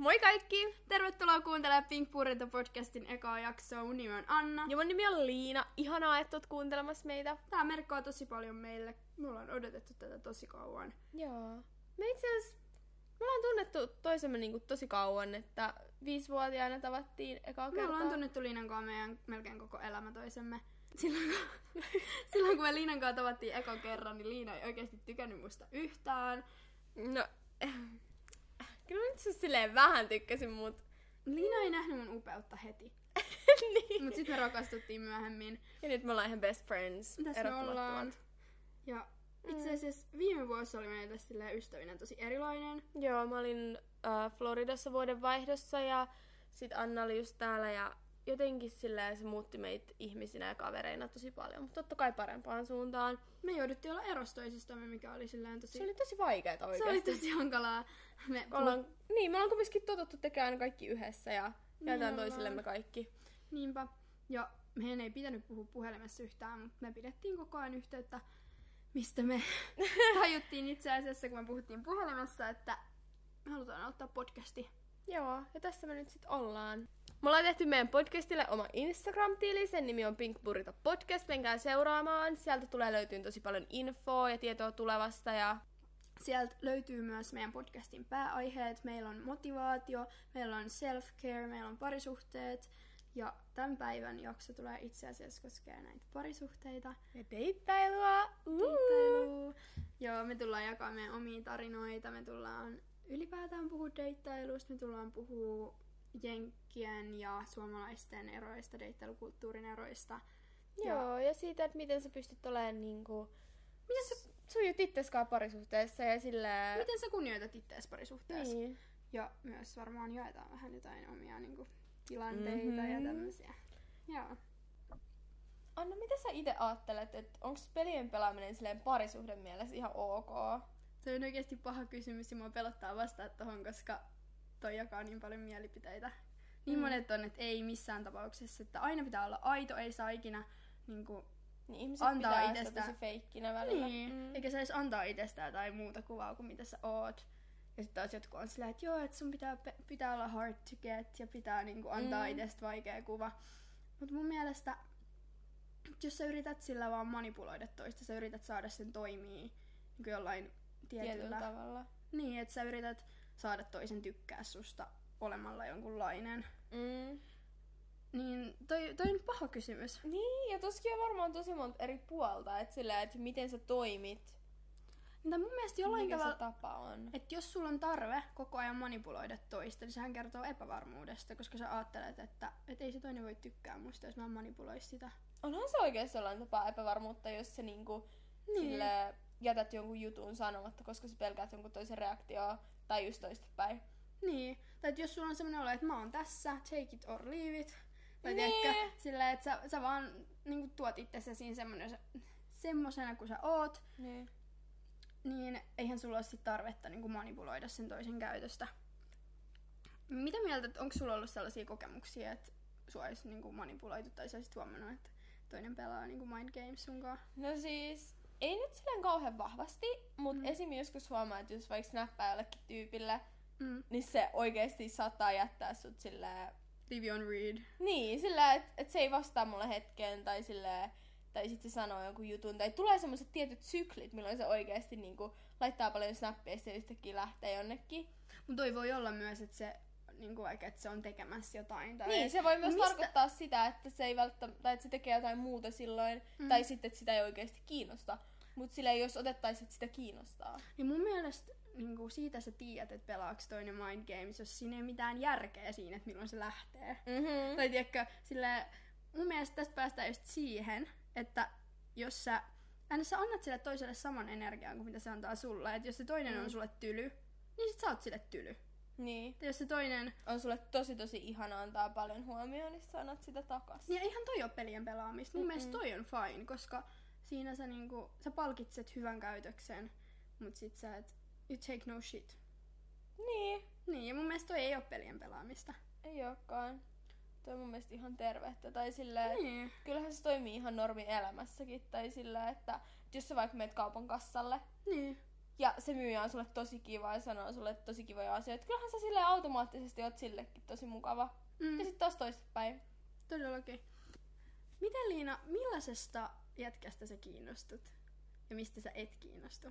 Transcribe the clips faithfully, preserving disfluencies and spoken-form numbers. Moi kaikki! Tervetuloa kuuntelemaan Pink Purinta podcastin ekaa jaksoa. Mun nimi on Anna. Ja mun nimi on Liina. Ihanaa, että oot kuuntelemassa meitä. Tää merkkaa tosi paljon meille. Me ollaan odotettu tätä tosi kauan. Joo. Me itse asiassa, me ollaan tunnettu toisemme niinku tosi kauan, että viisivuotiaana tavattiin ekaa kertaa. Me ollaan tunnettu Liinan kanssa meidän melkein koko elämä toisemme. Silloin kun, silloin, kun me Liinan kanssa tavattiin eka kerran, niin Liina ei oikeesti tykännyt musta yhtään. No... Kyllä mä itse silleen vähän tykkäsin, mut... Liina ei nähnyt mun upeutta heti. Niin. Mut sit me rakastuttiin myöhemmin. Ja nyt me ollaan ihan best friends. Tässä me ollaan. Ja itse asiassa mm. viime vuosi oli meille silleen ystävinä tosi erilainen. Joo, mä olin äh, Floridassa vuodenvaihdossa ja sit Anna oli just täällä ja jotenkin silleen se muutti meitä ihmisinä ja kavereina tosi paljon. Mut totta kai parempaan suuntaan. Me jouduttiin olla erostoisistamme, mikä oli silleen tosi... Se oli tosi vaikeeta oikeesti. Se oli tosi hankalaa. Me ollaan, pu... Niin, me ollaan kuitenkin totuttu tekemään kaikki yhdessä ja jätään toisillemme kaikki. Niinpä. Ja meidän ei pitänyt puhua puhelimessa yhtään, mutta me pidettiin koko ajan yhteyttä, mistä me tajuttiin itse asiassa, kun me puhuttiin puhelimessa, että me halutaan ottaa podcasti. Joo, ja tässä me nyt sit ollaan. Me ollaan tehty meidän podcastille oma Instagram-tili, sen nimi on Pink Burrito Podcast, menkää seuraamaan. Sieltä tulee löytyy tosi paljon infoa ja tietoa tulevasta ja... Sieltä löytyy myös meidän podcastin pääaiheet, meillä on motivaatio, meillä on self-care, meillä on parisuhteet. Ja tämän päivän jakso tulee itse asiassa koskee näitä parisuhteita. Ja deittailua! Deittailua! Joo, me tullaan jakamaan meidän omia tarinoita, me tullaan ylipäätään puhua deittailusta, me tullaan puhua jenkkien ja suomalaisten eroista, deittailukulttuurin eroista. Ja joo, ja siitä, että miten sä pystyt olemaan niinku... Miten sä sujut itseäskaan parisuhteessa ja sillä... Miten sä kunnioitat itseäsi parisuhteessa? Niin. Ja myös varmaan jaetaan vähän jotain omia niinku, tilanteita mm-hmm. ja tämmöisiä. Joo. Anna, mitä sä ite ajattelet, että onko pelien pelaaminen silleen parisuhden mielessä ihan ok? Se on oikeesti paha kysymys ja mua pelottaa vastaa tohon, koska toi jakaa niin paljon mielipiteitä. Niin mm. monet on, että ei missään tapauksessa, että aina pitää olla aito, ei saa ikinä niinku... Niin ihmiset antaa pitää itsestä. Sitä tosi feikkinä välillä. Niin. Mm. Eikä sä edes antaa itsestään tai muuta kuvaa kuin mitä sä oot. Ja sit taas jotkut on silleen, että joo, että sun pitää, pitää olla hard to get ja pitää niinku antaa mm. itsestä vaikea kuva. Mut mun mielestä, jos sä yrität sillä vaan manipuloida toista, sä yrität saada sen toimii niin jollain tietyllä, tietyllä tavalla. Niin, että sä yrität saada toisen tykkää susta olemalla jonkunlainen. Mm. Niin, toi, toi on paha kysymys. Niin, ja tossakin on varmaan tosi monta eri puolta, että sillä, että miten sä toimit. Mutta mun mielestä jollain mikä tavalla, se tapa on. Että jos sulla on tarve koko ajan manipuloida toista, niin sehän kertoo epävarmuudesta, koska sä ajattelet, että et ei se toinen voi tykkää musta, jos mä manipulois sitä. Onhan se oikeesti jollain tapaa epävarmuutta, jos sä niinku niin. sille jätät jonkun jutun sanomatta, koska sä pelkäät jonkun toisen reaktioon tai just toistepäin. Niin, tai jos sulla on semmoinen olo, että mä oon tässä, take it or leave it. Tai tiedätkö, sillä että sä, sä vaan niinku, tuot itsesi siinä semmosena kuin sä oot, niin, niin eihän sulla ole sit tarvetta niinku, manipuloida sen toisen käytöstä. Mitä mieltä, onko sulla ollut sellaisia kokemuksia, että sua olisi niinku, manipuloitu tai sä olisit huomannut, että toinen pelaa niinku, mind games sunkaan? No siis, ei nyt silleen kauhean vahvasti, mut mm. esim. Joskus huomaa, että jos vaikka snappaa jollekin tyypille, mm. niin se oikeesti saattaa jättää sut silleen... Leave on read. Niin, sillä että et se ei vastaa mulle hetkeen, tai sillä tai sit se sanoo jonkun jutun, tai tulee semmoiset tietyt syklit, milloin se oikeesti niinku laittaa paljon snappia, ja se yhtäkkiä lähtee jonnekin. Mut toi voi olla myös, että se, niinku, että se on tekemässä jotain. Tai niin, se voi myös mistä? Tarkoittaa sitä, että se, ei välttäm- tai että se tekee jotain muuta silloin, mm. tai sitten, että sitä ei oikeesti kiinnosta. Mut sillä jos otettaisiin, että sitä kiinnostaa. Niin mun mielestä... Niinku siitä sä tiedät, että pelaaks toinen mind games, jos siinä ei mitään järkeä siinä, että milloin se lähtee. Mm-hmm. Tai tiedätkö, sillä mun mielestä tästä päästään just siihen, että jos sä, aina sä annat sille toiselle saman energian kuin mitä se antaa sulle. Että jos se toinen mm. on sulle tyly, niin sit sä oot sille tyly. Niin. Tai jos se toinen on sulle tosi tosi ihana, antaa paljon huomioon, niin sä annat sitä takas. Ja ihan toi on pelien pelaamista. Mun mm-hmm. mielestä toi on fine, koska siinä sä, niinku, sä palkitset hyvän käytöksen, mut sit sä et you take no shit. Niin. Niin, ja mun mielestä toi ei oo pelien pelaamista. Ei ookaan. Toi on mun mielestä ihan tervettä. Tai silleen, niin. Kyllähän se toimii ihan normielämässäkin. Tai silleen, että jos sä vaikka meet kaupan kassalle. Niin. Ja se myyjä on sulle tosi kiva ja sanoo sulle tosi kivoja asioita. Kyllähän sä silleen automaattisesti oot sillekin tosi mukava. Mm. Ja sit taas toistepäin. Todellakin. Miten Liina, millaisesta jätkästä sä kiinnostut? Ja mistä sä et kiinnostu?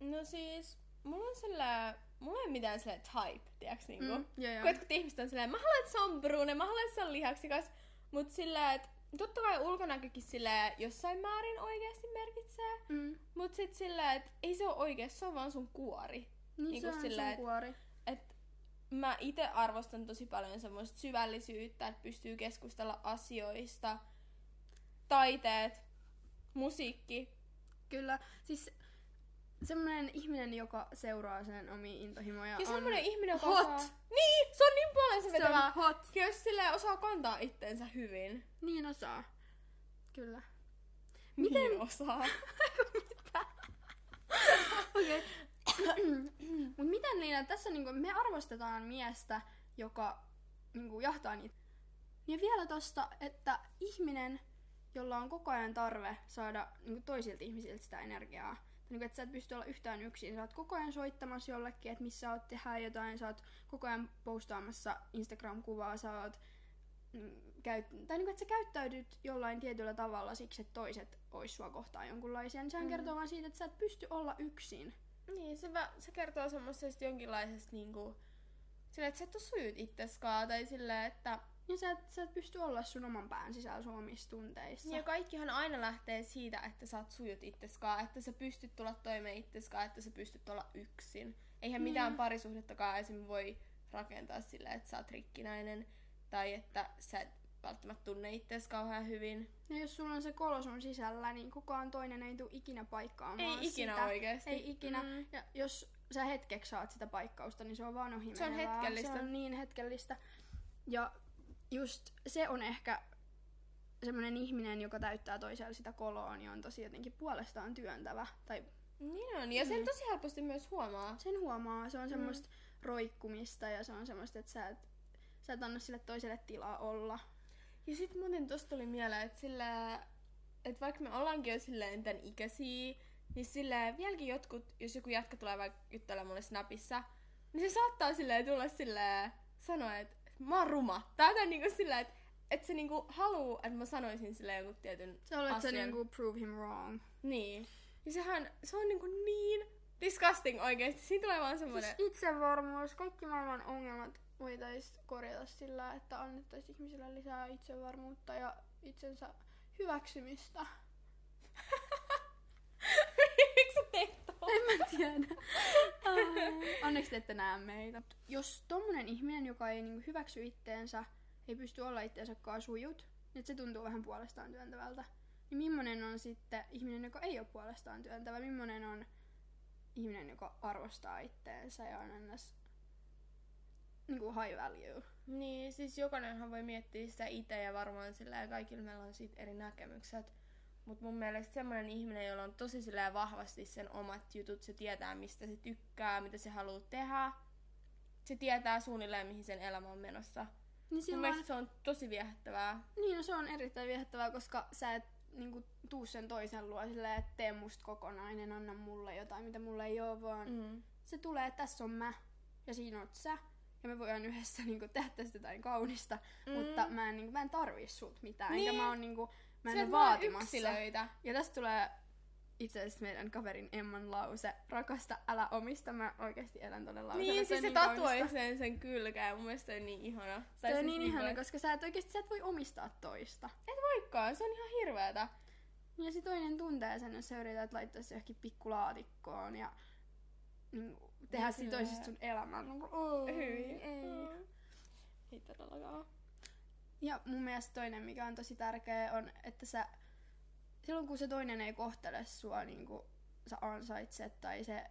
No siis, mulla on sillä... Mulla ei ole mitään sillä type, tiiäks niinku. Mm, kun jotkut ihmiset on silleen, mä haluan, että se on brune, mä haluan, että se on lihaksikas. Mut sillä, että totta kai ulkonäkökin sillä jossain määrin oikeasti merkitsee. Mm. Mut sit sillä, että ei se oo oikeesti, se on vaan sun kuori. Niin, niin se on sillä, sun et, kuori. Et mä ite arvostan tosi paljon semmoista syvällisyyttä, että pystyy keskustella asioista. Taiteet, musiikki. Kyllä, siis... Semmoinen ihminen, joka seuraa sen omia intohimoja, ja on ihminen, joka hot! Osaa... Niin! Se on niin paljon se vetävä. Se on hot! Kyllä sillä osaa kantaa itteensä hyvin. Niin osaa. Kyllä. Miten niin osaa? Mitä? Okei. Mut miten Liina, tässä niinku, me arvostetaan miestä, joka niinku, jahtaa niitä. Ja vielä tosta, että ihminen, jolla on koko ajan tarve saada niinku, toisilta ihmisiltä sitä energiaa. Niin, että sä et pysty olla yhtään yksin. Sä oot koko ajan soittamassa jollekin, että missä sä oot tehdä jotain. Sä oot koko ajan postaamassa Instagram-kuvaa. Sä oot, mm, käyt... tai niin, että sä käyttäydyt jollain tietyllä tavalla siksi, että toiset ois sua kohtaan jonkunlaisia. Niin sehän mm. kertoo vaan siitä, että sä et pysty olla yksin. Niin, se, vä... se kertoo semmoisesta jonkinlaisesta niinku... Sillä, että sä et oo syyt itseskaan. Tai sillä, että... Ja sä et, sä et pysty olla sun oman pään sisällä sun omissa tunteissa. Ja kaikkihan aina lähtee siitä, että sä oot sujut itseskaan, että sä pystyt tulla toimeen itseskaan, että sä pystyt olla yksin. Eihän niin. mitään parisuhdettakaan esim. Voi rakentaa sillä, että sä oot rikkinäinen tai että sä et välttämättä tunne itses kauhean hyvin. Ja jos sulla on se kolo sun sisällä, niin kukaan toinen ei tule ikinä paikkaamaan sitä. Ei ikinä sitä. Oikeasti. Ei ikinä. Mm. Ja jos sä hetkeksi saat sitä paikkausta, niin se on vaan ohimenevää. Se on hetkellistä. Se on niin hetkellistä. Ja... Just se on ehkä semmoinen ihminen, joka täyttää toisella sitä koloa, niin on tosi jotenkin puolestaan työntävä. Tai... Niin on, ja sen mm. tosi helposti myös huomaa. Sen huomaa, se on semmoista mm. roikkumista ja se on semmoista, että sä et, sä et anna sille toiselle tilaa olla. Ja sit muuten tosta tuli mieleen, että sillä, että vaikka me ollaankin jo silleen tän ikäisiä, niin sillä vieläkin jotkut, jos joku jatka tulee vaikka juttelemaan mulle Snapissa, niin se saattaa silleen tulla silleen sanoa, että mä oon ruma. Tää on niinku sillä, että et se niinku haluu, että mä sanoisin sille joku tietyn asian. Se on, että se niinku prove him wrong. Niin. Ja sehän, se on niinku niin disgusting oikeesti. Siinä tulee vaan semmoinen... Siis itsevarmuus. Kaikki maailman ongelmat voitais korjata sillä, että annettais ihmisille lisää itsevarmuutta ja itsensä hyväksymistä. Miksi sä teit tuolla? En mä tiedä. Onneksi te ette näe meitä. Jos tommonen ihminen, joka ei niinku hyväksy itteensä, ei pysty olla itteensä sujut, niin se tuntuu vähän puolestaan työntävältä. Niin millainen on sitten ihminen, joka ei ole puolestaan työntävä? Millainen on ihminen, joka arvostaa itteensä ja on ennäs niinku high value? Niin, siis jokainenhan voi miettiä sitä itse ja varmaan sillä ja kaikilla meillä on siitä eri näkemykset. Mut mun mielestä semmonen ihminen, jolla on tosi silleen vahvasti sen omat jutut, se tietää mistä se tykkää, mitä se haluu tehdä. Se tietää suunnilleen mihin sen elämä on menossa. Niin silloin... Mun mielestä se on tosi viehättävää. Niin, no se on erittäin viehättävää, koska sä et niinku, tuu sen toisen luo silleen, et tee musta kokonainen, anna mulle jotain mitä mulle ei oo, vaan mm. se tulee, että tässä on mä ja siinä oot sä. Ja me voidaan yhdessä niinku, tehdä tästä jotain kaunista, mm. mutta mä en, niinku, mä en tarvii sut mitään. Niin. Enkä mä oon niinku... Mä en ole vaatimassa. Yksilöitä. Ja tästä tulee itse asiassa meidän kaverin Emman lause, rakasta, älä omista, mä oikeesti elän todella lausella. Niin, se siis se niin tatuoi sen, sen kylkää, mun mielestä se on niin ihana. Se on siis niin ihana, ihana, koska sä et oikeesti, sä et voi omistaa toista. Et voikaan, se on ihan hirveetä. Ja se toinen tuntee sen, jos sä yrität laittaa se johonkin pikkulaatikkoon ja niin, tehdä siitä toisesta sun elämän. Oh, hyvin, ei. Oh. Ei todellakaan. Ja mun mielestä toinen, mikä on tosi tärkeä, on, että sä, silloin kun se toinen ei kohtele sua niin kuin sä ansaitset tai se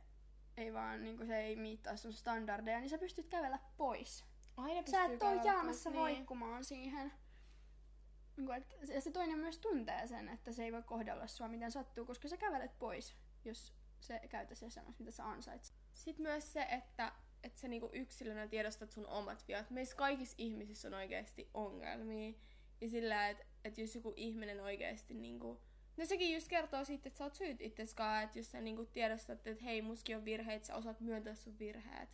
ei vaan niin kuin se ei miittaa sun standardeja, niin sä pystyt kävellä pois. Aina pystyy kävellä pois. Sä et oo jäämässä roikkumaan siihen. Ja se toinen myös tuntee sen, että se ei voi kohdella sua miten sattuu, koska sä kävelet pois, jos se käytäisi ja sanoisi, mitä sä ansaitset. Sitten myös se, että että sä niinku yksilönä tiedostat sun omat viat. Meissä kaikissa ihmisissä on oikeesti ongelmia. Ja sillä, että et jos joku ihminen oikeesti niinku... No sekin just kertoo siitä, että sä oot syyt itseskaan, että jos sä niinku tiedostat, että hei, muskin on virheet, sä osaat myöntää sun virheet,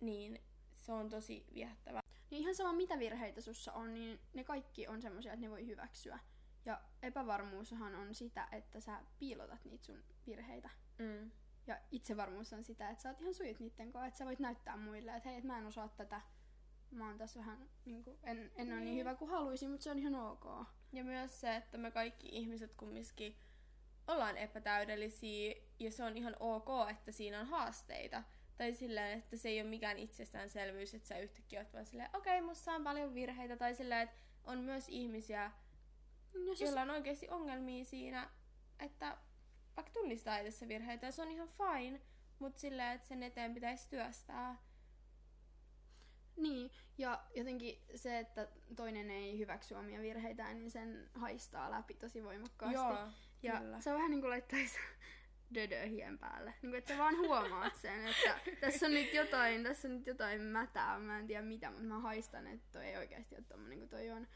niin se on tosi viehättävää. Niin ihan sama mitä virheitä sussa on, niin ne kaikki on semmoisia, että ne voi hyväksyä. Ja epävarmuushan on sitä, että sä piilotat niitä sun virheitä. Mm. Ja itsevarmuus on sitä, että sä oot ihan sujut niitten kanssa, että sä voit näyttää muille, että hei, et mä en osaa tätä. Mä oon tässä vähän, niin kuin, en, en niin. ole niin hyvä kuin haluaisin, mutta se on ihan ok. Ja myös se, että me kaikki ihmiset kumminkin ollaan epätäydellisiä ja se on ihan ok, että siinä on haasteita. Tai silleen, että se ei ole mikään itsestäänselvyys, että sä yhtäkkiä oot vaan silleen, okei, okay, musta on paljon virheitä. Tai silleen, että on myös ihmisiä, no, se... joilla on oikeasti ongelmia siinä, että vaikka tunnistaa itse virheitä ja se on ihan fine, mutta silleen, että sen eteen pitäisi työstää. Niin, ja jotenkin se, että toinen ei hyväksy omia virheitään, niin sen haistaa läpi tosi voimakkaasti. Joo, ja kyllä. Se on vähän niin kuin laittaisi dödö hien päälle. Niin kuin, että sä vaan huomaat sen, että tässä on nyt jotain, tässä on nyt jotain mätää, mä en tiedä mitä, mutta mä haistan, että toi ei oikeasti ole tommonen kuin toi on.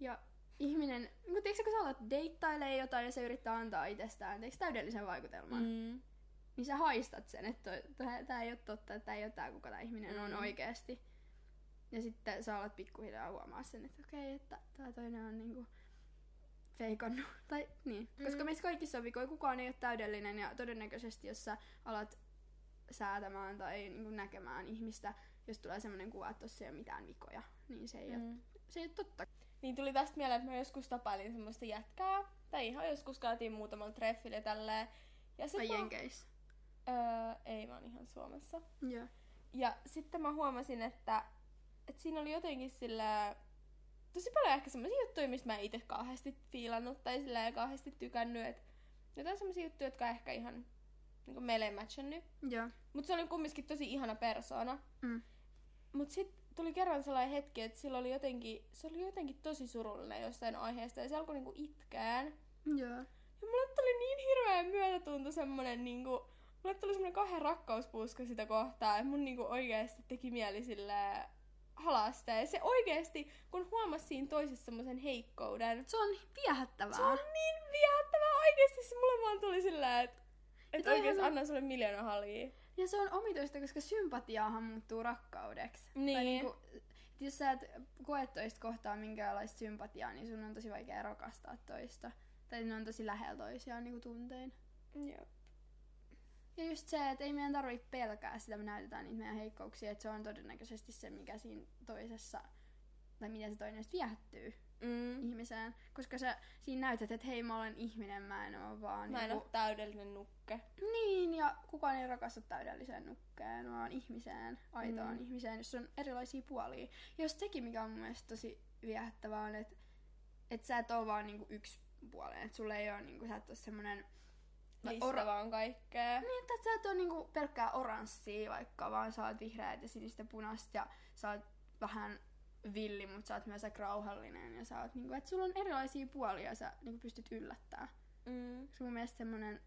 Ja ihminen, niin kuin tiiäksä, kun sä alat deittailee jotain ja se yrittää antaa itsestään, tiiäksä, täydellisen vaikutelman. Mm. Niin sä haistat sen, että tää ei ole totta, että tää ei ole tää, kuka tää ihminen mm. on oikeasti. Ja sitten sä alat pikkuhiljaa huomaa sen, että okei, että tää toinen on niinku feikannut. Tai niin. Mm. Koska meissä kaikissa on vikoja, kukaan ei ole täydellinen ja todennäköisesti jos sä alat säätämään tai niinku näkemään ihmistä, jos tulee semmoinen kuva, että tossa ei ole mitään vikoja, niin se ei, mm. ole, se ei ole totta. Niin tuli tästä mieleen, että mä joskus tapailin semmoista jätkää, tai ihan joskus käytiin muutamalla treffille tälleen. Ja sit mä... Jenkeissä? Öö, ei, vaan ihan Suomessa. Joo. Ja sitten mä huomasin, että Et siinä oli jotenkin sillä tosi paljon ehkä semmoisia juttuja, mistä mä en itse kauheasti fiilannut tai sillä ei kauheasti tykännyt. Et jotain semmoisia juttuja, jotka ehkä ihan niinku meille ei matchannut. Joo. Mut se oli kumminkin tosi ihana persoona. Mm. Mut sit tuli kerran sellainen hetki, että sillä oli jotenkin, se oli jotenkin tosi surullinen jostain aiheesta ja se alkoi niinku itkään. Joo. Ja mulle tuli niin hirveä myötätunto semmonen niinku, mulle tuli semmonen kauhean rakkauspuuska sitä kohtaa, että mun niinku oikeesti teki mieli sillä halasta. Ja se oikeesti, kun huomasi siinä toisessa semmoisen heikkouden. Se on viehättävää. Se on niin viehättävää oikeesti. Se mulle vaan tuli sillä, että et oikeesti me... annan sulle miljoona halia. Ja se on omituista, koska sympatiaahan muuttuu rakkaudeksi. Niin. Tai niinku, jos sä et koe toista kohtaa minkäänlaista sympatiaa, niin sun on tosi vaikea rakastaa toista. Tai ne on tosi lähellä toisiaan niinku tunteina. Joo. Ja just se, että ei meidän tarvitse pelkää sitä, me näytetään niitä meidän heikkouksia, että se on todennäköisesti se, mikä siinä toisessa, tai miten se toinen viehättyy mm. ihmiseen. Koska sä siinä näytät, että hei, mä olen ihminen, mä en oo vaan... Mä en joku... ole täydellinen nukke. Niin, ja kukaan ei rakasta täydelliseen nukkeen, vaan ihmiseen, aitoon mm. ihmiseen, jossa on erilaisia puolia. Ja just sekin, mikä on mun mielestä tosi viehättävää, on, että et sä et oo vaan niinku yksi puoleen, että sulle ei oo niinku, sä et oo semmonen... Lista vaan kaikkea. Niin, että sä et ole niinku pelkkää oranssia vaikka, vaan sä oot vihreät ja sinistä punasta ja sä oot vähän villi, mutta sä oot myös aika rauhallinen ja sä oot niinku, että sulla on erilaisia puolia ja sä niinku pystyt yllättämään. Mm. Se on mun mielestä semmonen,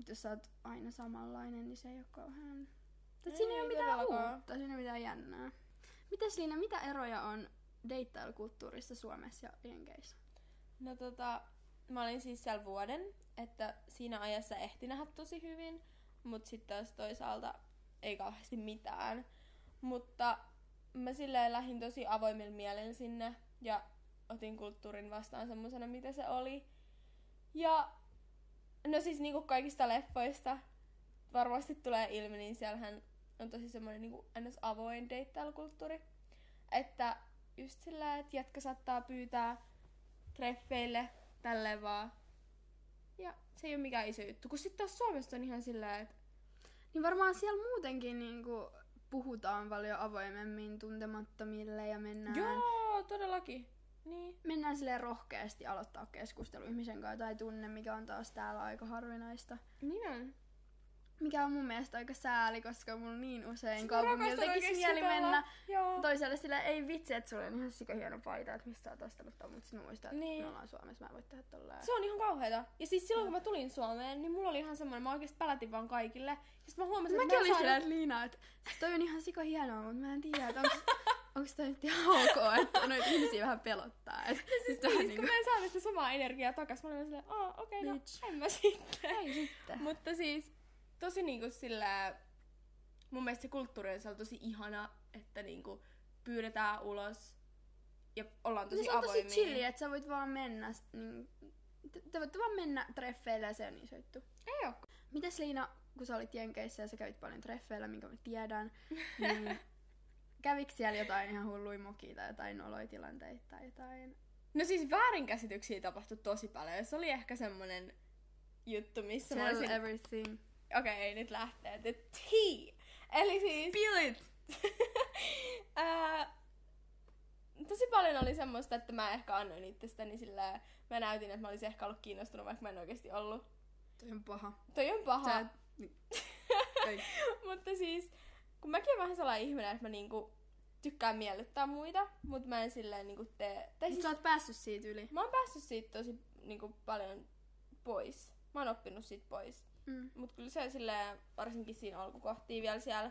että jos sä oot aina samanlainen, niin se ei ole kauhean... Ei, siinä ei ole mitään uutta, siinä ei ole mitään jännää. Mitäs Liina, mitä eroja on deittailukulttuurissa Suomessa ja Jenkeissä? No tota, mä olin siis siellä vuoden. Että siinä ajassa ehti nähdä tosi hyvin, mutta sitten taas toisaalta ei kauheasti mitään. Mutta mä silleen lähdin tosi avoimilla mielen sinne ja otin kulttuurin vastaan semmosena, mitä se oli. Ja no siis niinku kaikista leffoista varmasti tulee ilmi, niin siellähän on tosi semmoinen niinku ns. Avoin deittailukulttuuri. Että just silleen, että jätkä saattaa pyytää treffeille tälleen vaan. Ja se ei ole mikään iso juttu, kun sitten taas Suomessa on ihan sillä, että... Niin varmaan siellä muutenkin niinku puhutaan paljon avoimemmin tuntemattomille ja mennään... Joo, todellakin. Niin. Mennään silleen rohkeasti aloittaa keskustelu ihmisen kanssa tai tunne, mikä on taas täällä aika harvinaista. Niin on. Mikä on mun mielestä aika sääli, koska mulla niin usein kaupungilla tekisi mieli mennä toiselle sillä ei vitsi, että sulla on ihan sikahieno paita, että mistä sä oot ostanut ton, mutta sit mä muistan, että niin. Me ollaan Suomessa, mä en voi tehdä tolleen. Se on ihan kauheeta. Ja siis silloin, no. kun mä tulin Suomeen, niin mulla oli ihan semmoinen, mä oikeesti pelätin vaan kaikille. Ja sit mä huomasin, Mäkin että mä olin saanut... Mäkin olin sillä, että Liina, että toi on ihan sikahienoa, mutta mä en tiedä, että onko onko tämä nyt ihan ok, että noita ihmisiä vähän pelottaa. Et, siis siis niin, niin, kun mä en saanut sitä samaa energiaa takas, mä olin silleen, aah, okei, okay, no en mä sitten. Ei sitten. Mutta siis tosi niinku sillä, mun mielestä se kulttuuri on tosi ihana, että niinku pyydetään ulos ja ollaan tosi avoimia. Se on tosi chilli, että sä voit vaan mennä, niin, te, te voitte vaan mennä treffeille ja se on niin soittu. Ei oo. Mites Liina, kun sä olit Jenkeissä ja sä kävit paljon treffeillä, minkä mä tiedän, niin kävikö siellä jotain ihan hulluja mokia tai jotain oloitilanteita tai jotain? No siis väärinkäsityksiä tapahtui tosi paljon. Se oli ehkä semmonen juttu, missä Tell mä olisin... everything. Okei, okay, nyt lähtee. The tea! Eli siis... Spill it! uh, tosi paljon oli semmoista, että mä ehkä annoin itsestäni sillä... Mä näytin, että mä olisin ehkä ollut kiinnostunut, vaikka mä en oikeesti ollut. Toi on paha. Toi on paha. Sä... Mutta siis... Kun mäkin on vähän sellainen ihminen, että mä niinku tykkään miellyttää muita, mut mä en silleen niinku tee... Tai siis... Sä oot päässyt siitä yli. Mä oon päässyt siitä tosi niinku paljon pois. Mä oon oppinut siitä pois. Mm. Mut kyllä se silleen, varsinkin siinä alkukohtiin vielä siellä,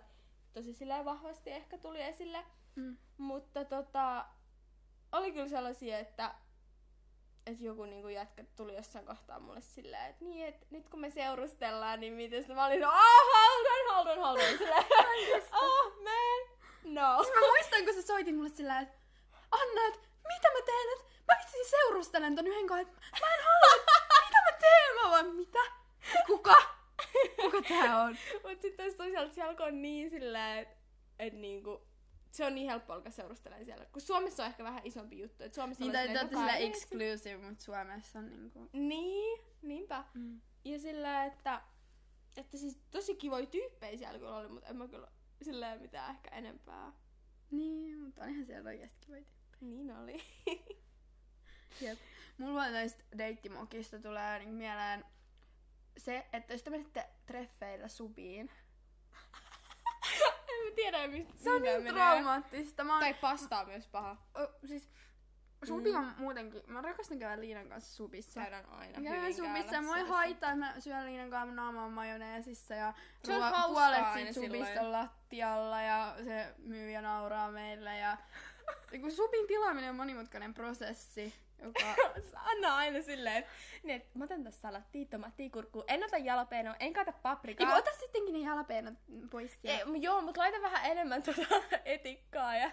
tosi silleen vahvasti ehkä tuli esille. Mm. Mutta tota... Oli kyllä sellaisia, että... Että joku niinku jätkä tuli jossain kohtaa mulle silleen, että niin, et nyt kun me seurustellaan, niin miten sitä mä olin, oh, hold on, hold on, hold on, silleen, oh man, no. Siis mä muistan, kun sä soitin mulle silleen, että Anna, et mitä mä teen, että mä vitsin seurustelen ton yhden kanssa, että mä en halua, mitä mä teen, mä vaan, mitä, kuka, kuka tää on. Mut sit taas toisaalta se alkoi niin silleen, että et niinku. Se on niin helppo alkaa seurustelemaan siellä, kun Suomessa on ehkä vähän isompi juttu. Että Suomessa niin, tai te olette sillä exclusive, mutta Suomessa on niinku... Niin, niinpä. Mm. Ja sillä, että, että siis tosi kivoja tyyppejä siellä kyllä oli, mutta en mä kyllä silleen mitään ehkä enempää. Niin, mutta on ihan siellä oikeasti kivoja tyyppejä. Niin oli. Jep. Mulla noista deittimokista tulee niin mieleen se, että jos te menette treffeillä subiin, en tiedä, mistä se on niin traumaattista. Mä oon... Tai pastaa myös paha. O, siis, subi on mm. muutenkin... Mä rakastan käydä Liinan kanssa subissa. Käydään aina. Mä käydän subissa. Mä voin haittaa, että mä syön Liinan kanssa naamaan majoneesissa. Ja ruo- puolet siitä subista lattialla. Ja se myy ja nauraa meille. Ja... kun subin tilaaminen on monimutkainen prosessi. Joka... Anna aina silleen, että mä otan tässä salattia, tomattia, kurkkuu, en ota jalapeenoa, en kaata paprikaa. Eiku, ota sittenkin ne jalapeenot pois. Ei, joo, mut laita vähän enemmän tuota etikkaa. Ja...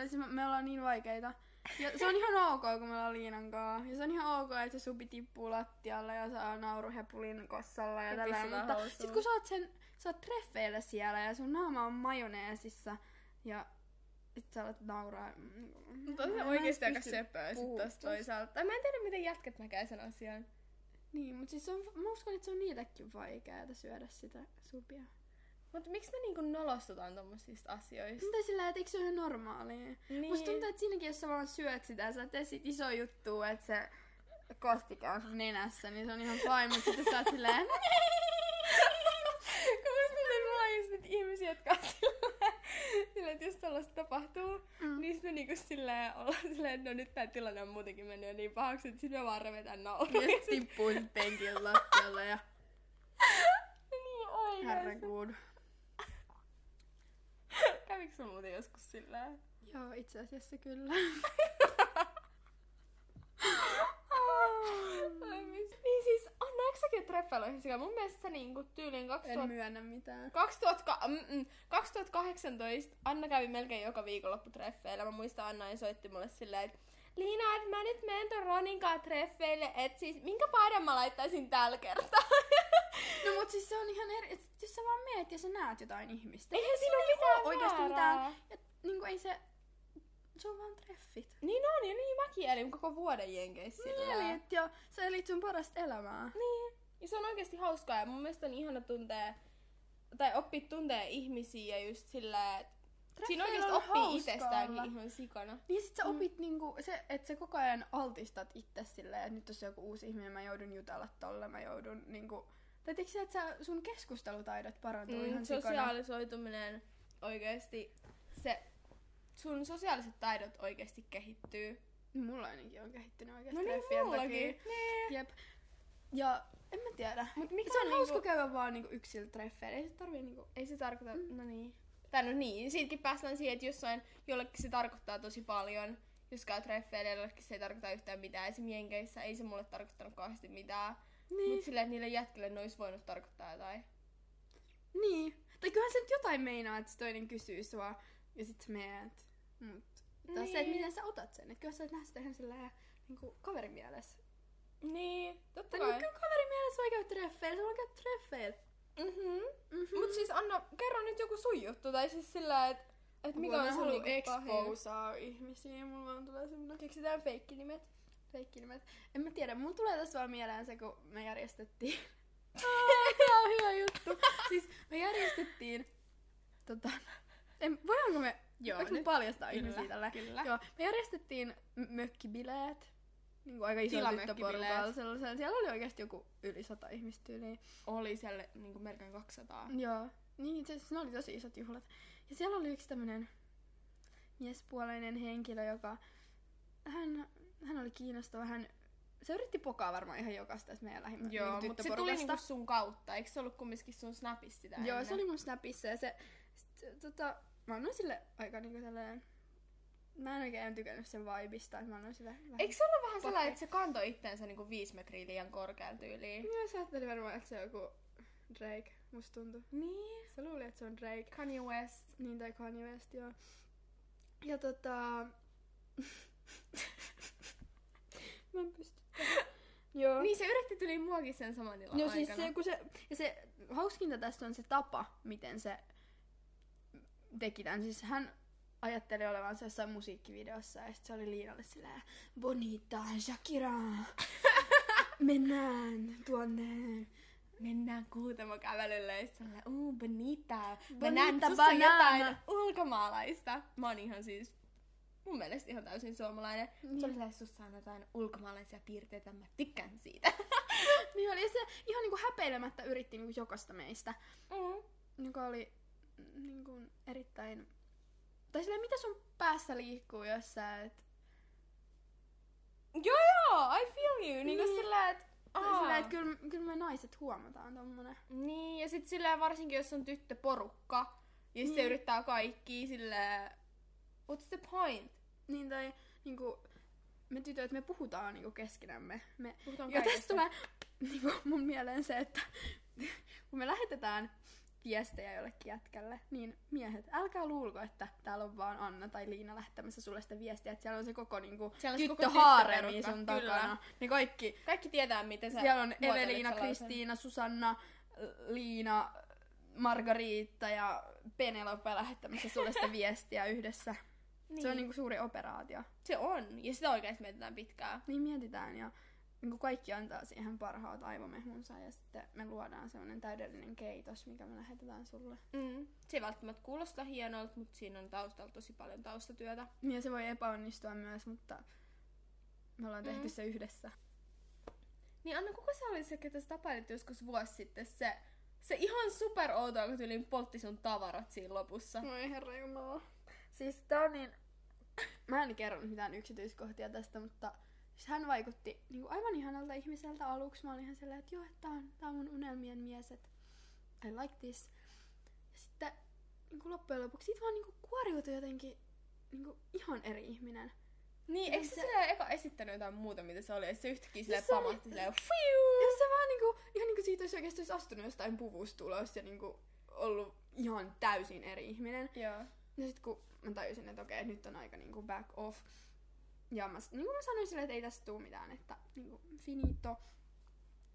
Siis me ollaan niin vaikeita. Ja se on ihan ok, kun me ollaan Liinan kanssa. Ja se on ihan ok, että se supi tippuu lattialla ja saa nauruhepulin kossalla ja, ja tälleen. Mutta housuun. Sit kun sä oot, sen, sä oot treffeillä siellä ja sun naama on majoneesissa ja... Että sä alat nauraa. Mutta on se oikeesti aika sepöä sit taas toisaalta. Tai mä en tiedä, miten jatket näkee sen asian. Niin, mut siis on, mä uskon, että se on niillekin vaikeeta syödä sitä supia. Mut miksi me niinku nolostutaan tommosista asioista? Mutta sillä, et eikö se ole ihan normaalia? Niin. Musta tuntuu, että siinäkin, jos sä vaan syöt sitä, sä teet sit iso juttu, että se kostike on sun nenässä, niin se on ihan fine, mut sitten sä oot silleen... Kun musta tuntuu, että mulla on just nyt ihmisiä, jotka on silleen... Silleen, että jos tällaista tapahtuu, mm. niin sitten me niinku silleen ollaan silleen, että no nyt tää tilanne on muutenkin mennyt niin pahaksi, että sitten me vaan revetään nauraa. Ja tippuu sit penkin lattialle ja... Niin oikeesti. Herrakuun. Käviks mä muuten joskus silleen? Joo, itse asiassa kyllä. Niin siis, Anna, eikö säkin treffailuihin? Mun mielestä niinku tyylin kaksituhatta... En myönnä mitään. kaksituhattakahdeksantoista Anna kävi melkein joka viikonloppu treffeillä. Mä muistan, Anna ei soitti mulle silleen, että Liina, et mä nyt menen ton Roninkaan treffeille, et siis minkä paidan mä laittaisin tällä kertaa? No mut siis se on ihan eri, että jos sä vaan meet ja sä näet jotain ihmistä. Eihän siinä ole mitään oikeasti mitään. Ja niinku ei se... Se on vaan treffit. Niin on, ja niin mäkin elin koko vuoden Jenkeissä. Niin elit, ja sä elit sun parasta elämää. Niin. Ja se on oikeesti hauskaa, ja mun mielestä on ihana tuntea, tai oppii tuntee ihmisiä ja just sillä, että siinä oikeesti oppii itsestäänkin ihan sikana. Niin sit sä opit mm. niinku, se, että sä koko ajan altistat itse silleen, että nyt jos on joku uusi ihminen, mä joudun jutella tolle, mä joudun niinku... Tai teikö sä, että sä, sun keskustelutaidot parantuu mm, ihan sikana? Sosiaalisoituminen oikeesti se... Sun sosiaaliset taidot oikeesti kehittyy. Mulla ainakin on kehittynyt oikeesti no niin, treffien takia. Niin. Jep. Ja en mä tiedä. Mut mikä se on niinku... hauska käydä vaan niinku yksillä treffeillä. Ei se tarvii niinku... Ei se tarkoita... Mm. No niin. Tai no niin, siitäkin päästään siihen, että jossain jollekin se tarkoittaa tosi paljon. Jos käy treffeillä, jollekin se ei tarkoita yhtään mitään. Esimerkiksi Jenkeissä ei se mulle tarkoittanut kauheasti mitään. Niin. Mutta silleen, että niille jätkille ne olisi voinut tarkoittaa jotain. Niin. Tai kyllähän se nyt jotain meinaa, että se toinen kysyy sua ja sit sä meet. Mut taas niin. Se, että miten sä otat sen. Että kyllä sä et nähdä sitä ihan silleen niinku kaverimielessä. Niin, totta kai. Tai kyllä kaverimielessä voi käydä treffeillä, se voi käydä treffeillä. Mhm. Mm-hmm. Mut siis Anna, kerro nyt joku sun juttu. Tai siis sillä, että et mikä on sun niinku exposaa ihmisiä. Mulla vaan tulee semmoinen. Keksitään feikkinimet. Feikkinimet. En mä tiedä, mulla tulee tässä vaan mieleen se, kun me järjestettiin. Tää on hyvä juttu. Siis me järjestettiin... Tota... En, voidaanko me... Joo, nyt me paljastaa ihmisiä tällä? Kyllä. Joo, me järjestettiin mökkibileet. Niinku aika iso tyttöporukalla sellaisella. Siellä oli oikeesti joku yli sata ihmistä yli. Oli siellä niinku melkein kaksisataa. Joo. Niin itse asiassa ne oli tosi isot juhlat. Ja siellä oli yksi tämmönen miespuoleinen henkilö, joka... Hän, hän oli kiinnostava. Hän... Se yritti pokaa varmaan ihan jokaista meidän lähimmän Joo, niin, mutta se tuli niinku sun kautta. Eikö se ollut kumminkin sun snapissa sitä? Joo, ennen? Se oli mun snapissa ja se... Sit, tota, mä annoin sille aika niinku tälleen... Mä en oikein tykännyt sen vibista, että mä annoin sille vähän... Eikö se ollut vähän poke. Sellainen, että se kantoi itteensä niinku viisi metriä liian korkean tyyliin? Joo, se ajatteli varmaan, että se on joku Drake, musta tuntui. Niin? Se luuli, että se on Drake. Kanye West. Niin, tai Kanye West, joo. Ja tota... Mä en pysty. Joo. Niin se yritti tuli muakin sen saman tilan no, aikana. Siis se, kun se, ja se hauskinta tässä on se tapa, miten se teki tämän. Siis hän ajatteli olevansa jossain musiikkivideossa ja sitten se oli Liinalle silleen Bonita, Shakira, mennään tuonne. Mennään kuutamokävelylle ja sitten silleen uu Bonita, mennään sussa jotain ulkomaalaista. Mä oon ihan siis... Mun mielestä ihan täysin suomalainen. Niin. Se oli sellainen, sussa on jotain ulkomaalaisia piirteitä, mä tykkään siitä. Niin oli, ja se ihan niinku häpeilemättä yritti niinku jokaista meistä. Mm-hmm. Joka oli niinku erittäin... Tai silleen, mitä sun päässä liikkuu, jos sä et... Joo joo, I feel you. Niinku niin. Silleen, että et kyllä, kyllä me naiset huomataan tommonen. Niin, ja sit silleen varsinkin, jos on tyttöporukka. Ja sitten niin. Yrittää kaikki silleen... What's the point? Niin tai niinku me tytöt me puhutaan niinku keskenämme. Me puhutaan kaikesta. Ja tästä tulee niinku mun mieleen se, että kun me lähetetään viestejä jollekin jätkälle, niin miehet, älkää luulko, että täällä on vaan Anna tai Liina lähettämässä sulle sitä viestiä, että siellä on se koko niinku tyttöhaaremi sun takana. Kyllä. Ne kaikki kaikki tietää miten se. Siellä on Eveliina, Kristiina, Susanna, Liina, Margarita ja Penelope lähettämässä sulle sitä viestiä yhdessä. Niin. Se on niinku suuri operaatio. Se on, ja sitä oikeesti mietitään pitkään. Niin mietitään, ja niinku kaikki antaa siihen parhaat aivomehunsa, ja sitten me luodaan semmonen täydellinen keitos, mikä me lähetetään sulle. Mm. Se ei välttämättä kuulosta hienolta, mutta siinä on taustalla tosi paljon taustatyötä. Ja se voi epäonnistua myös, mutta me ollaan tehty mm. se yhdessä. Niin Anna, kuka se oli se, ketä sä tapailit joskus vuosi sitten se... Se ihan super outoa, kun tyyliin poltti sun tavarat siinä lopussa. Voi herrajumala. Siis tää on niin... Mä en kerro mitään yksityiskohtia tästä, mutta siis hän vaikutti niin kuin aivan ihanalta ihmiseltä aluksi. Mä olin ihan silleen, että joo, että tää on, tää on mun unelmien mies, että I like this. Ja sitten niin kuin loppujen lopuksi siitä vaan niin kuin kuoriutui jotenkin niin kuin ihan eri ihminen. Niin, eikö se, se silleen eka esittänyt jotain muuta, mitä se oli? Ja se yhtäkkiä silleen pamahti silleen... Ja se vaan niinku, ihan niinku siitä olisi oikeesti olisi astunut jostain puvusta ulos ja niinku ollut ihan täysin eri ihminen. Joo. Ja sit kun mä tajusin, että okei, nyt on aika niinku back off. Ja mä, niinku mä sanoin silleen, että ei tästä tuu mitään, että niinku finito.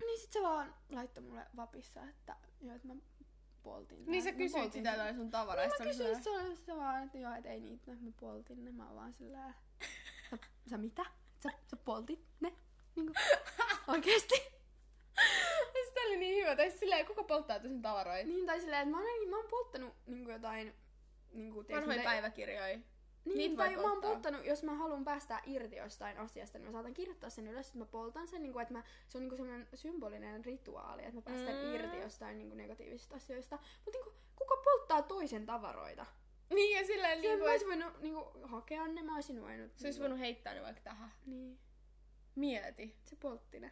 Niin sit se vaan laittoi mulle vapissa, että joo, että mä poltin. Niin sä kysyit sitä jotain sun tavaraista. Niin mä kysyin silleen, se vaan, että joo, et ei niitä, mä poltin ne. Mä vaan silleen... Sä, sä mitä? Sä, sä poltit ne? Niinku, oikeesti? Se oli niin hyvä, tai silleen, kuka polttaa tosin tavaroita? Niin, tai silleen, että mä oon, mä oon polttanut niinku jotain... Niinku, vanhoja päiväkirjoja. Niin, Niitä tai mä oon polttanut, jos mä haluan päästää irti jostain asiasta, niin mä saatan kirjoittaa sen ylös, että mä poltan sen, niinku, että mä, se on niinku semmoinen symbolinen rituaali, että mä päästän mm. irti jostain niinku, negatiivisista asioista. Mut niinku, kuka polttaa toisen tavaroita? Niin, ja silleen liiku... Mä oisin voinut niinku, hakea ne, mä oisin voinut... Se ois voinut heittää ne vaikka tähän. Niin. Mieti. Se poltti ne.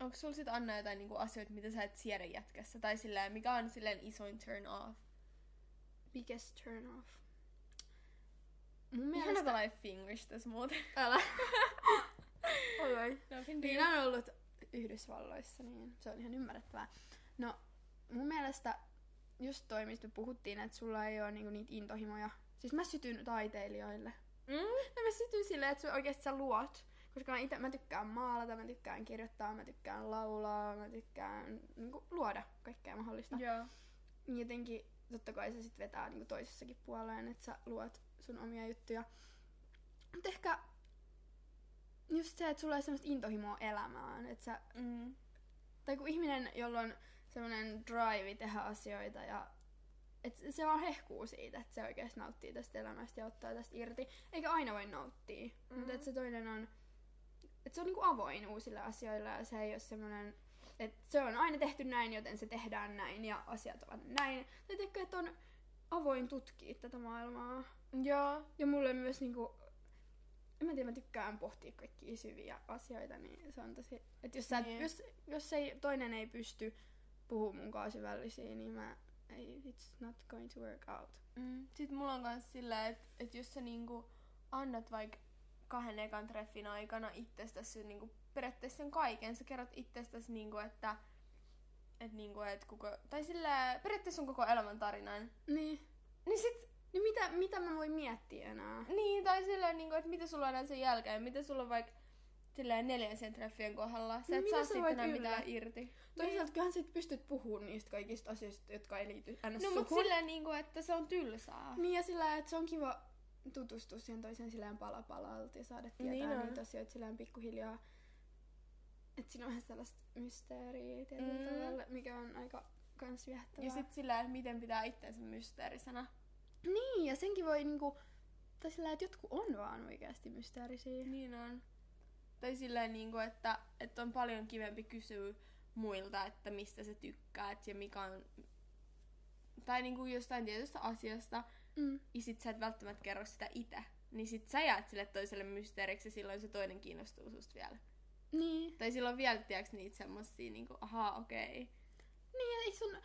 Onko sulla sit Anna jotain niinku asioita, mitä sä et siedä jätkässä? Tai silleen, mikä on silleen isoin turn off? biggest turn off? Mun mielestä... Ihana tällainen fingers tässä muuten. Älä. Oi vai. Liina on ollut Yhdysvalloissa, niin se on ihan ymmärrettävää. No, mun mielestä just toi, mistä me puhuttiin, että sulla ei oo niinku niitä intohimoja. Siis mä sytyn taiteilijoille. Mm? Ja mä sytyn silleen, että sä oikeesti sä luot. Koska mä, ite, mä tykkään maalata, mä tykkään kirjoittaa, mä tykkään laulaa, mä tykkään niinku luoda kaikkea mahdollista. Joo. Jotenkin totta kai se sit vetää niinku toisessakin puoleen, että sä luot sun omia juttuja. Mut ehkä just se, että sulla ei semmoista intohimoa elämään, että sä... Mm. Tai kun ihminen, jolla on semmoinen drive tehdä asioita ja... Et se vaan hehkuu siitä, että se oikeesti nauttii tästä elämästä ja ottaa tästä irti. Eikä aina voi nauttia, mm. mutta että se toinen on... Että se on niinku avoin uusille asioille ja se ei oo semmonen... Että se on aina tehty näin, joten se tehdään näin ja asiat ovat näin. Tai tiedätkö, että on avoin tutkia tätä maailmaa. Joo. Ja mulle myös niinku... En mä tiedä, mä tykkään pohtia kaikkia syviä asioita, niin se on tosi... Että jos, niin. jos, jos ei, toinen ei pysty puhumaan munkaan syvällisiä, niin mä... Ei, it's not going to work out. Mm. Sitten mulla on kans sillä, että et jos sä niinku annat vaikka kahden ekan treffin aikana itsestäsi niinku periaatteessa sen kaiken, sä kerrot itsestäsi niinku, että et niinku, et koko, tai sillä periaatteessa sun koko elämän tarinan. Niin. Niin sit, niin mitä, mitä mä voin miettiä enää? Niin, tai sillä niinku, että mitä sulla on enää sen jälkeen, mitä sulla on vaikka sillä neljäsen treffien kohdalla. Sä et niin, saa sitten enää mitään irti. Toisaalta kyllähän sit pystyt puhumaan niistä kaikista asioista, jotka ei liity ns. No mut silleen niinku, että se on tylsää. Niin ja sillä, että se on kiva tutustua siihen toiseen silleen palapalalta ja saada tietää niin niitä asioita silleen pikkuhiljaa. Että siinä on vähän sellaista mysteeriä tietyllä mm. tavalla, mikä on aika kans viehättävää. Ja sit sillä, että miten pitää itseänsä mysteerisenä. Niin ja senkin voi niinku, tai sillä, että jotkut on vaan oikeesti mysteerisiä. Niin on. Tai silleen niinku, että, että on paljon kivempi kysyä muilta, että mistä sä tykkäät ja mikä on... Tai niinku jostain tietystä asiasta, mm. ja sit sä et välttämättä kerro sitä ite. Niin sit sä jäät sille toiselle mysteeriksi ja silloin se toinen kiinnostuu susta vielä. Niin. Tai silloin vielä, tiiäks, niitä semmosia niinku, ahaa, okei. Okay. Niin, ja ei sun...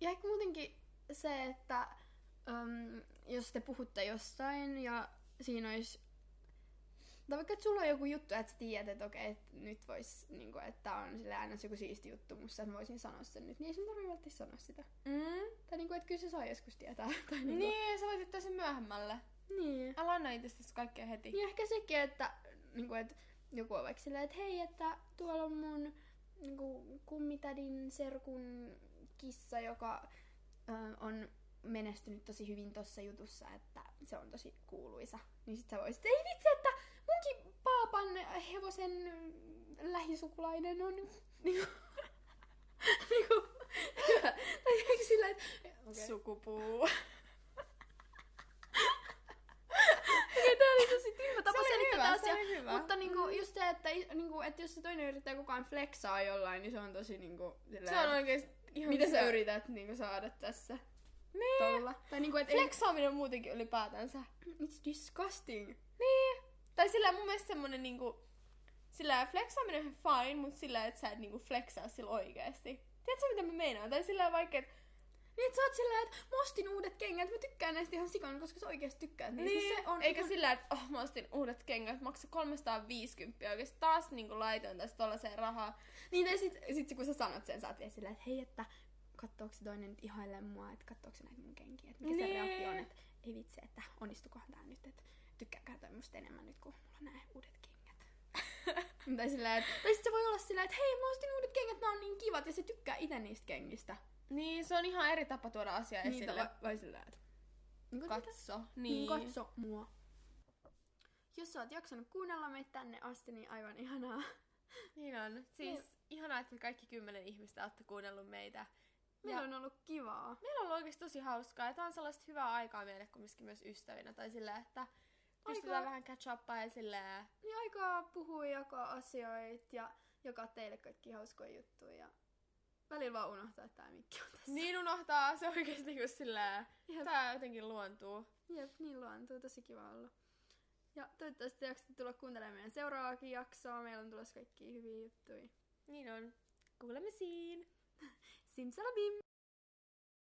Ja ehkä muutenkin se, että um, jos te puhutte jostain ja siinä olisi... Tai vaikka, että sulla on joku juttu, että sä tiedät, että okei, okay, että nyt vois, niinku, että tää on sillä äännässä joku siisti juttu musta, että mä voisin sanoa sen nyt, niin ei sun tarvitse sanoa sitä. Mm. Tai niinku, että kyllä se saa joskus tietää. Tai niin, niinku... sä voit jättää sen myöhemmälle. Niin. Älä anna itsestäsi kaikkea heti. Niin ehkä sekin, että niinku, et, joku on vaikka silleen, että hei, että tuolla on mun niinku, kummitädin serkun kissa, joka ö, on menestynyt tosi hyvin tossa jutussa, että se on tosi kuuluisa. Niin sit sä voisit, ei vitsi, että munkin paapan hevosen lähisukulainen on niinku... niinku... Tai jokin sillä, että... Okay. Sukupuu. Okei, tää oli tosi tyhmä tapa selittää asiaa. Mutta niinku just se, että, niinku, että jos se toinen yrittää kukaan flexaa jollain, niin se on tosi niinku... Sillä, se on oikeesti ihan... Mitä sä yrität niinku saada tässä? Nee. Niinku, flexaaminen ei... muutenkin ylipäätänsä. It's disgusting. Niin. Tai sillä mun mielestä semmonen niinku... Sillä flexaaminen on fine, mut sillä et sä et niinku flexaa sillä oikeesti. Tiedätkö mitä mä meinaan? Tai sillä vaikka et... Niin et sä oot sillä, että mä ostin uudet kengät, mä tykkään näistä ihan sikana, koska sä oikeesti tykkäät niistä. Niin. Se on eikä ihan... sillä, että oh mä ostin uudet kengät, maksaa kolmesataaviisikymmentä oikeesti taas niinku laitoin tästä tollaseen rahaa. Niin tai sit, sit kun sä sanot sen, sä oot vielä sillä, että hei että... Kattooko se toinen nyt ihailee mua, että kattooko se näitä mun kenkiä, että mikä se reaktio on, että ei vitsi, että onnistukohan tää nyt, että tykkääköhän toi musta enemmän nyt, kun mulla on nää uudet kengät. tai, sillä, että, tai sit se voi olla sillä, että hei mä ostin uudet kengät, nää on niin kivat, ja se tykkää ite niistä kengistä. Niin, se on ihan eri tapa tuoda asiaa niin, esille. Va- vai sillä, että katso. Niin. niin, katso mua. Jos sä oot jaksanut kuunnella meitä tänne asti, niin aivan ihanaa. Niin on. Siis no. Ihanaa, että kaikki kymmenen ihmistä ootte kuunnellut meitä. Meillä on ollut kivaa. Meillä on ollut oikeesti tosi hauskaa ja tää on sellaista hyvää aikaa meille kumminkin myös ystävinä. Tai silleen, että pystytään aikaa... vähän catch-uppaa ja silleen... Niin aikaa puhua, jakaa asioita ja jakaa teille kaikki hauskoja juttuja. Ja välillä vaan unohtaa, että tää mikki on tässä. Niin unohtaa, se oikeesti kun silleen... Jep. Tää jotenkin luontuu. Jep, niin luontuu. Tosi kiva olla. Ja toivottavasti jaksatte tulla kuuntelemaan meidän seuraavaakin jaksoa. Meillä on tulossa kaikkia hyviä juttuja. Niin on. Kuulemisiin! Simsalabim!